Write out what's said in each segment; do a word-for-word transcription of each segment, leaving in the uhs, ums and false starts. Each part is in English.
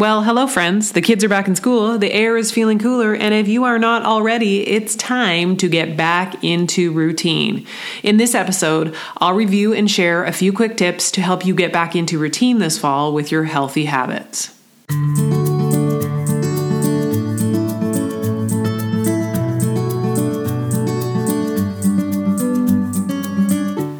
Well, hello, friends. The kids are back in school, the air is feeling cooler, and if you are not already, it's time to get back into routine. In this episode, I'll review and share a few quick tips to help you get back into routine this fall with your healthy habits.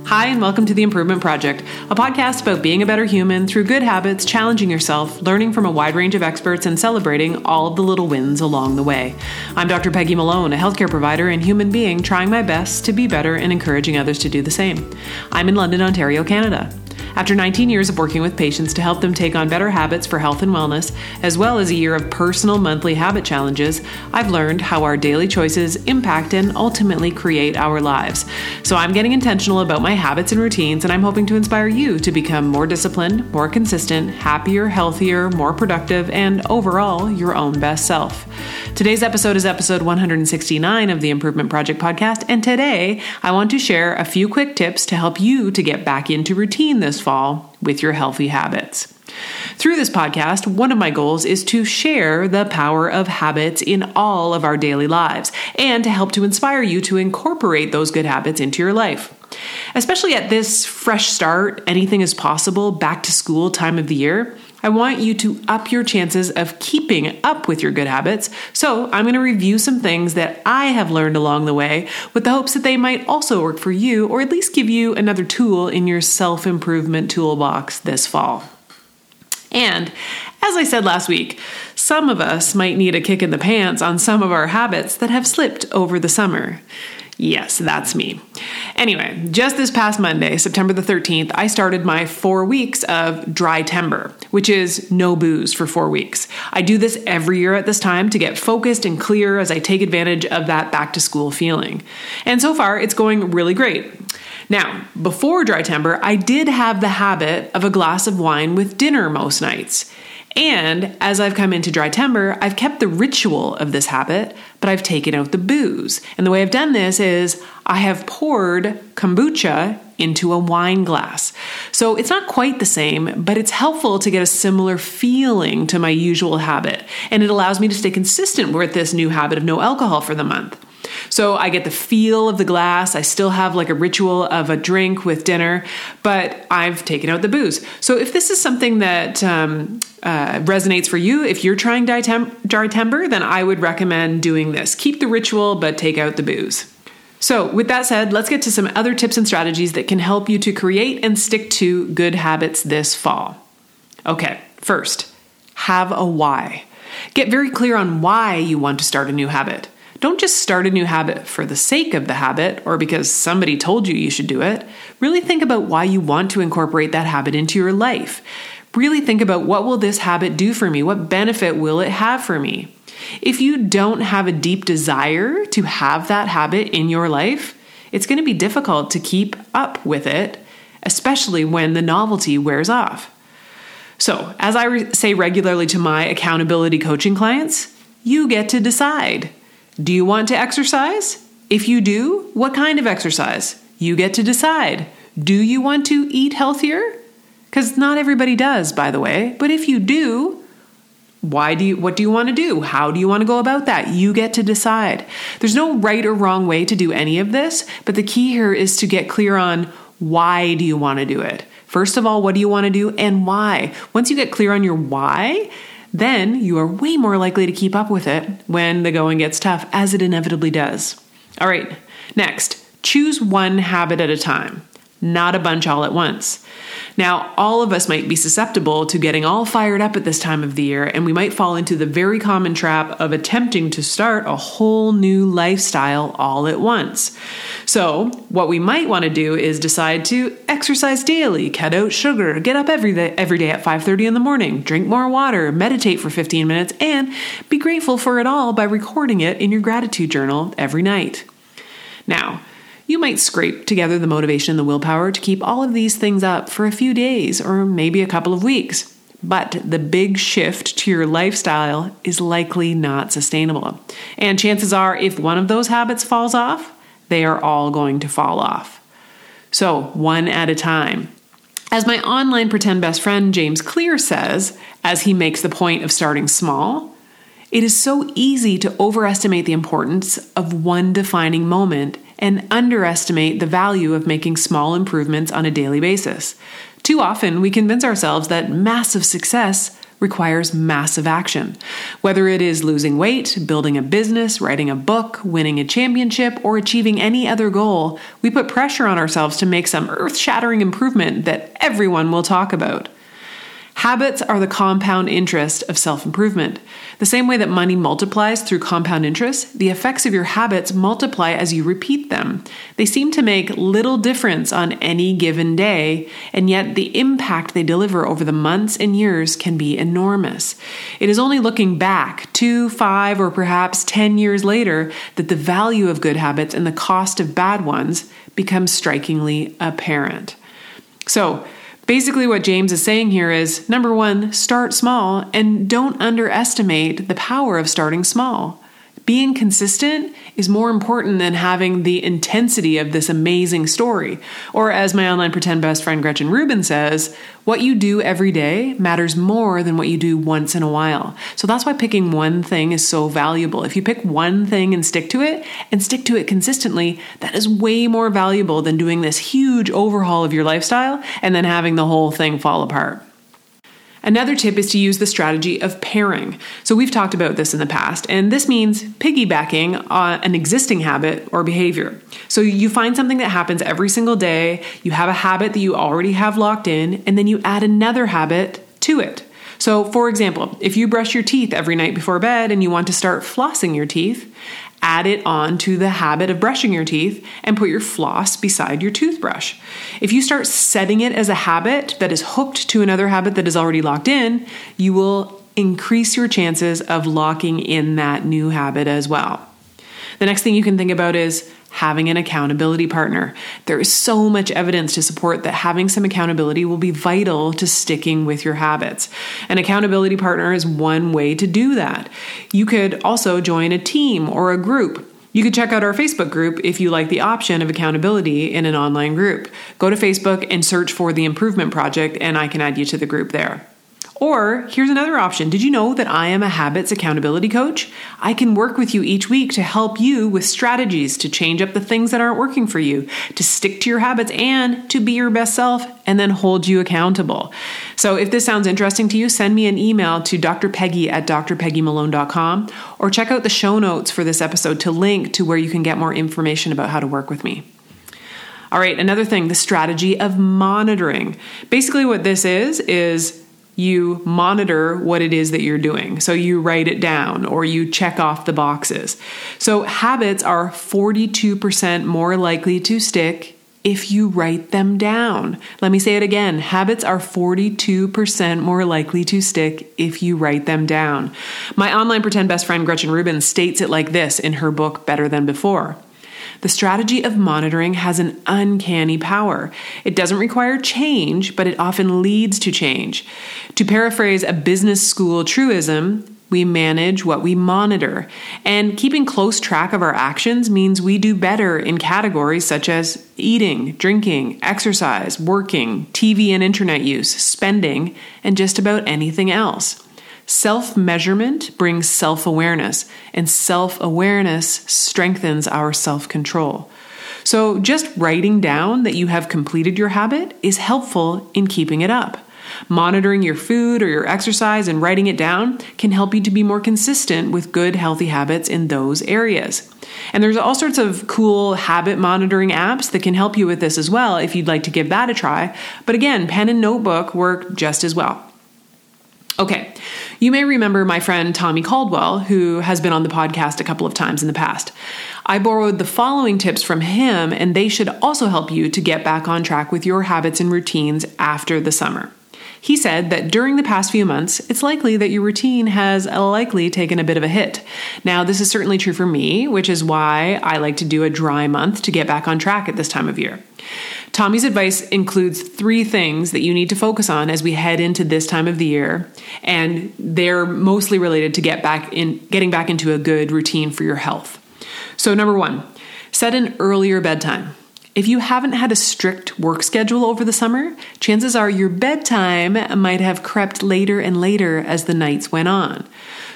Hi, and welcome to The Improvement Project, a podcast about being a better human through good habits, challenging yourself, learning from a wide range of experts, and celebrating all of the little wins along the way. I'm Doctor Peggy Malone, a healthcare provider and human being trying my best to be better and encouraging others to do the same. I'm in London, Ontario, Canada. After nineteen years of working with patients to help them take on better habits for health and wellness, as well as a year of personal monthly habit challenges, I've learned how our daily choices impact and ultimately create our lives. So I'm getting intentional about my habits and routines, and I'm hoping to inspire you to become more disciplined, more consistent, happier, healthier, more productive, and overall, your own best self. Today's episode is episode one hundred sixty-nine of the Improvement Project podcast, and today I want to share a few quick tips to help you to get back into routine this fall with your healthy habits. Through this podcast, one of my goals is to share the power of habits in all of our daily lives and to help to inspire you to incorporate those good habits into your life. Especially at this fresh start, anything is possible, back to school time of the year, I want you to up your chances of keeping up with your good habits. So I'm going to review some things that I have learned along the way with the hopes that they might also work for you, or at least give you another tool in your self-improvement toolbox this fall. And as I said last week, some of us might need a kick in the pants on some of our habits that have slipped over the summer. Yes, that's me. Anyway, just this past Monday, September the thirteenth, I started my four weeks of Drytember, which is no booze for four weeks. I do this every year at this time to get focused and clear as I take advantage of that back to school feeling. And so far, it's going really great. Now, before Drytember, I did have the habit of a glass of wine with dinner most nights. And as I've come into Drytember, I've kept the ritual of this habit, but I've taken out the booze. And the way I've done this is I have poured kombucha into a wine glass. So it's not quite the same, but it's helpful to get a similar feeling to my usual habit. And it allows me to stay consistent with this new habit of no alcohol for the month. So I get the feel of the glass. I still have like a ritual of a drink with dinner, but I've taken out the booze. So if this is something that um, uh, resonates for you, if you're trying Drytember, then I would recommend doing this. Keep the ritual, but take out the booze. So with that said, let's get to some other tips and strategies that can help you to create and stick to good habits this fall. Okay, first, have a why. Get very clear on why you want to start a new habit. Don't just start a new habit for the sake of the habit or because somebody told you you should do it. Really think about why you want to incorporate that habit into your life. Really think about, what will this habit do for me? What benefit will it have for me? If you don't have a deep desire to have that habit in your life, it's going to be difficult to keep up with it, especially when the novelty wears off. So, as I re- say regularly to my accountability coaching clients, you get to decide. Do you want to exercise? If you do, what kind of exercise? You get to decide. Do you want to eat healthier? Because not everybody does, by the way. But if you do, why do you, what do you want to do? How do you want to go about that? You get to decide. There's no right or wrong way to do any of this, but the key here is to get clear on, why do you want to do it? First of all, what do you want to do and why? Once you get clear on your why, then you are way more likely to keep up with it when the going gets tough, as it inevitably does. All right, next, choose one habit at a time, not a bunch all at once. Now, all of us might be susceptible to getting all fired up at this time of the year, and we might fall into the very common trap of attempting to start a whole new lifestyle all at once. So what we might want to do is decide to exercise daily, cut out sugar, get up every day, every day at five thirty in the morning, drink more water, meditate for fifteen minutes, and be grateful for it all by recording it in your gratitude journal every night. Now, you might scrape together the motivation and the willpower to keep all of these things up for a few days or maybe a couple of weeks, but the big shift to your lifestyle is likely not sustainable. And chances are, if one of those habits falls off, they are all going to fall off. So one at a time. As my online pretend best friend James Clear says, as he makes the point of starting small, it is so easy to overestimate the importance of one defining moment and underestimate the value of making small improvements on a daily basis. Too often, we convince ourselves that massive success requires massive action. Whether it is losing weight, building a business, writing a book, winning a championship, or achieving any other goal, we put pressure on ourselves to make some earth-shattering improvement that everyone will talk about. Habits are the compound interest of self-improvement. The same way that money multiplies through compound interest, the effects of your habits multiply as you repeat them. They seem to make little difference on any given day, and yet the impact they deliver over the months and years can be enormous. It is only looking back two, five, or perhaps ten years later that the value of good habits and the cost of bad ones becomes strikingly apparent. So, basically, what James is saying here is, number one, start small and don't underestimate the power of starting small. Being consistent is more important than having the intensity of this amazing story. Or as my online pretend best friend Gretchen Rubin says, what you do every day matters more than what you do once in a while. So that's why picking one thing is so valuable. If you pick one thing and stick to it and stick to it consistently, that is way more valuable than doing this huge overhaul of your lifestyle and then having the whole thing fall apart. Another tip is to use the strategy of pairing. So we've talked about this in the past, and this means piggybacking on an existing habit or behavior. So you find something that happens every single day, you have a habit that you already have locked in, and then you add another habit to it. So for example, if you brush your teeth every night before bed and you want to start flossing your teeth, add it on to the habit of brushing your teeth and put your floss beside your toothbrush. If you start setting it as a habit that is hooked to another habit that is already locked in, you will increase your chances of locking in that new habit as well. The next thing you can think about is having an accountability partner. There is so much evidence to support that having some accountability will be vital to sticking with your habits. An accountability partner is one way to do that. You could also join a team or a group. You could check out our Facebook group if you like the option of accountability in an online group. Go to Facebook and search for The Improvement Project, and I can add you to the group there. Or here's another option. Did you know that I am a habits accountability coach? I can work with you each week to help you with strategies to change up the things that aren't working for you, to stick to your habits and to be your best self, and then hold you accountable. So if this sounds interesting to you, send me an email to d r peggy at d r peggy malone dot com or check out the show notes for this episode to link to where you can get more information about how to work with me. All right, another thing, the strategy of monitoring. Basically what this is, is you monitor what it is that you're doing. So you write it down or you check off the boxes. So habits are forty-two percent more likely to stick if you write them down. Let me say it again. Habits are forty-two percent more likely to stick if you write them down. My online pretend best friend Gretchen Rubin states it like this in her book, Better Than Before. The strategy of monitoring has an uncanny power. It doesn't require change, but it often leads to change. To paraphrase a business school truism, we manage what we monitor. And keeping close track of our actions means we do better in categories such as eating, drinking, exercise, working, T V and internet use, spending, and just about anything else. Self-measurement brings self-awareness, and self-awareness strengthens our self-control. So just writing down that you have completed your habit is helpful in keeping it up. Monitoring your food or your exercise and writing it down can help you to be more consistent with good, healthy habits in those areas. And there's all sorts of cool habit monitoring apps that can help you with this as well if you'd like to give that a try. But again, pen and notebook work just as well. Okay, you may remember my friend Tommy Caldwell, who has been on the podcast a couple of times in the past. I borrowed the following tips from him, and they should also help you to get back on track with your habits and routines after the summer. He said that during the past few months, it's likely that your routine has likely taken a bit of a hit. Now, this is certainly true for me, which is why I like to do a dry month to get back on track at this time of year. Tommy's advice includes three things that you need to focus on as we head into this time of the year, and they're mostly related to get back in, getting back into a good routine for your health. So number one, set an earlier bedtime. If you haven't had a strict work schedule over the summer, chances are your bedtime might have crept later and later as the nights went on.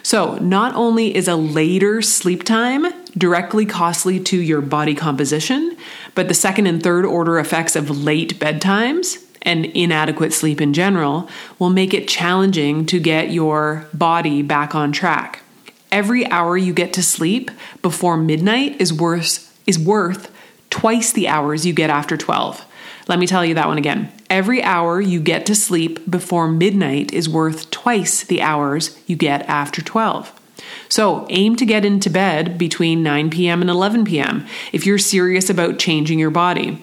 So not only is a later sleep time directly costly to your body composition, but the second and third order effects of late bedtimes and inadequate sleep in general will make it challenging to get your body back on track. Every hour you get to sleep before midnight is worth, is worth twice the hours you get after twelve. Let me tell you that one again. Every hour you get to sleep before midnight is worth twice the hours you get after twelve. So aim to get into bed between nine p.m. and eleven p.m. if you're serious about changing your body.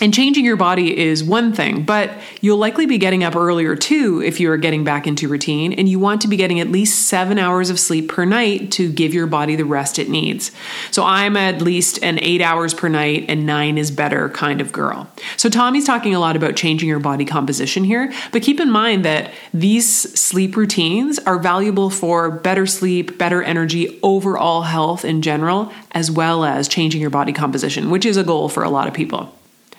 And changing your body is one thing, but you'll likely be getting up earlier too if you are getting back into routine, and you want to be getting at least seven hours of sleep per night to give your body the rest it needs. So I'm at least an eight hours per night and nine is better kind of girl. So Tommy's talking a lot about changing your body composition here, but keep in mind that these sleep routines are valuable for better sleep, better energy, overall health in general, as well as changing your body composition, which is a goal for a lot of people.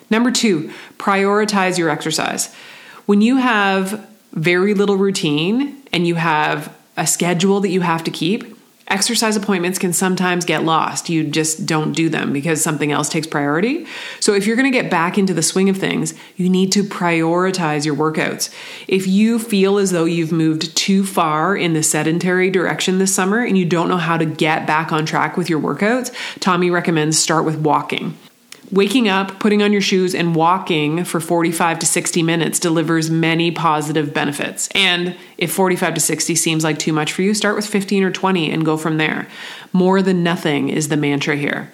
Number two, prioritize your exercise. When you have very little routine and you have a schedule that you have to keep, exercise appointments can sometimes get lost. You just don't do them because something else takes priority. So if you're going to get back into the swing of things, you need to prioritize your workouts. If you feel as though you've moved too far in the sedentary direction this summer and you don't know how to get back on track with your workouts, Tommy recommends start with walking. Waking up, putting on your shoes, and walking for forty-five to sixty minutes delivers many positive benefits. And if forty-five to sixty seems like too much for you, start with fifteen or twenty and go from there. More than nothing is the mantra here.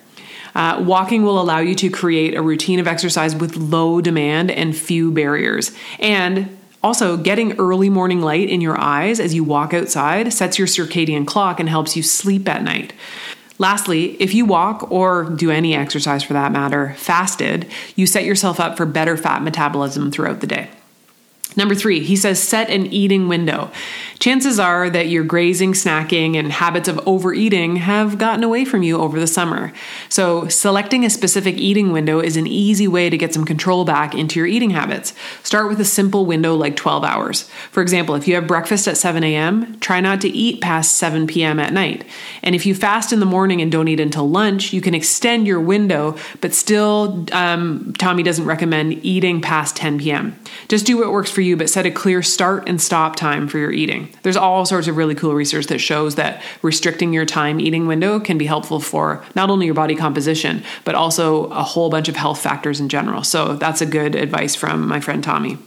Uh, walking will allow you to create a routine of exercise with low demand and few barriers. And also, getting early morning light in your eyes as you walk outside sets your circadian clock and helps you sleep at night. Lastly, if you walk or do any exercise for that matter, fasted, you set yourself up for better fat metabolism throughout the day. Number three, he says, set an eating window. Chances are that your grazing, snacking, and habits of overeating have gotten away from you over the summer. So selecting a specific eating window is an easy way to get some control back into your eating habits. Start with a simple window like twelve hours. For example, if you have breakfast at seven a.m., try not to eat past seven p.m. at night. And if you fast in the morning and don't eat until lunch, you can extend your window, but still, um, Tommy doesn't recommend eating past ten p.m. Just do what works for you. You, but set a clear start and stop time for your eating. There's all sorts of really cool research that shows that restricting your time eating window can be helpful for not only your body composition, but also a whole bunch of health factors in general. So that's a good advice from my friend Tommy.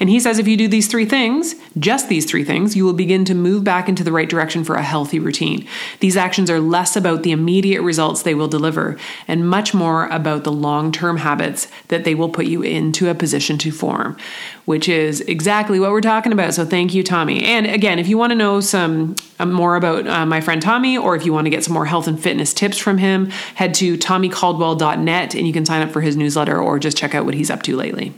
And he says if you do these three things, just these three things, you will begin to move back into the right direction for a healthy routine. These actions are less about the immediate results they will deliver and much more about the long-term habits that they will put you into a position to form, which is exactly what we're talking about. So thank you, Tommy. And again, if you want to know some uh, more about uh, my friend Tommy, or if you want to get some more health and fitness tips from him, head to tommy caldwell dot net and you can sign up for his newsletter or just check out what he's up to lately.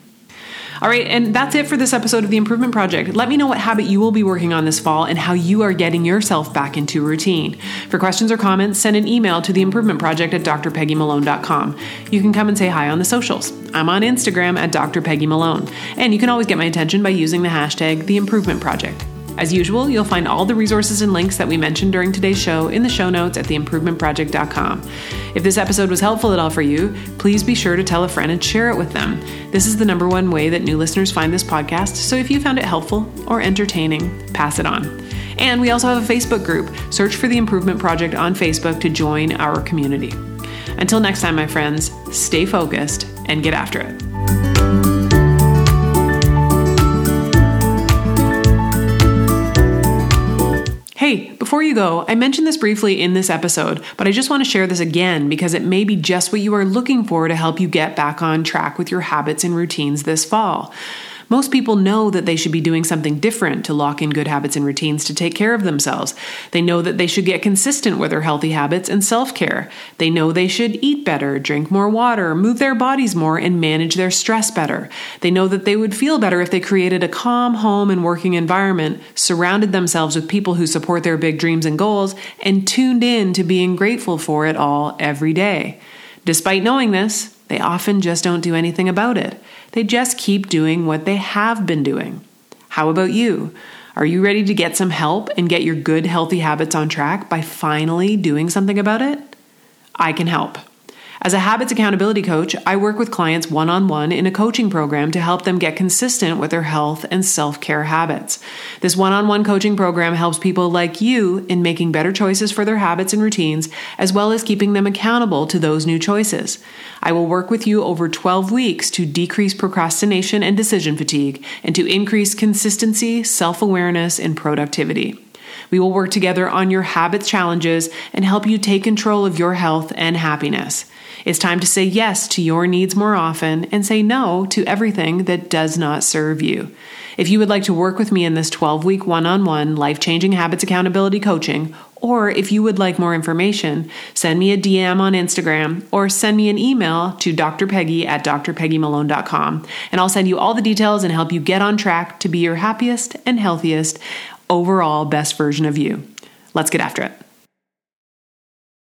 All right, and that's it for this episode of The Improvement Project. Let me know what habit you will be working on this fall and how you are getting yourself back into routine. For questions or comments, send an email to the improvement project at d r peggy malone dot com. You can come and say hi on the socials. I'm on Instagram at Doctor Peggy Malone, and you can always get my attention by using the hashtag The Improvement Project. As usual, you'll find all the resources and links that we mentioned during today's show in the show notes at the improvement project dot com. If this episode was helpful at all for you, please be sure to tell a friend and share it with them. This is the number one way that new listeners find this podcast, so if you found it helpful or entertaining, pass it on. And we also have a Facebook group. Search for The Improvement Project on Facebook to join our community. Until next time, my friends, stay focused and get after it. Hey, before you go, I mentioned this briefly in this episode, but I just want to share this again because it may be just what you are looking for to help you get back on track with your habits and routines this fall. Most people know that they should be doing something different to lock in good habits and routines to take care of themselves. They know that they should get consistent with their healthy habits and self-care. They know they should eat better, drink more water, move their bodies more, and manage their stress better. They know that they would feel better if they created a calm home and working environment, surrounded themselves with people who support their big dreams and goals, and tuned in to being grateful for it all every day. Despite knowing this, They often just don't do anything about it. They just keep doing what they have been doing. How about you? Are you ready to get some help and get your good, healthy habits on track by finally doing something about it? I can help. As a habits accountability coach, I work with clients one-on-one in a coaching program to help them get consistent with their health and self-care habits. This one-on-one coaching program helps people like you in making better choices for their habits and routines, as well as keeping them accountable to those new choices. I will work with you over twelve weeks to decrease procrastination and decision fatigue, and to increase consistency, self-awareness, and productivity. We will work together on your habits challenges and help you take control of your health and happiness. It's time to say yes to your needs more often and say no to everything that does not serve you. If you would like to work with me in this twelve-week one-on-one life-changing habits accountability coaching, or if you would like more information, send me a D M on Instagram or send me an email to d r peggy at d r peggy malone dot com, and I'll send you all the details and help you get on track to be your happiest and healthiest overall best version of you. Let's get after it.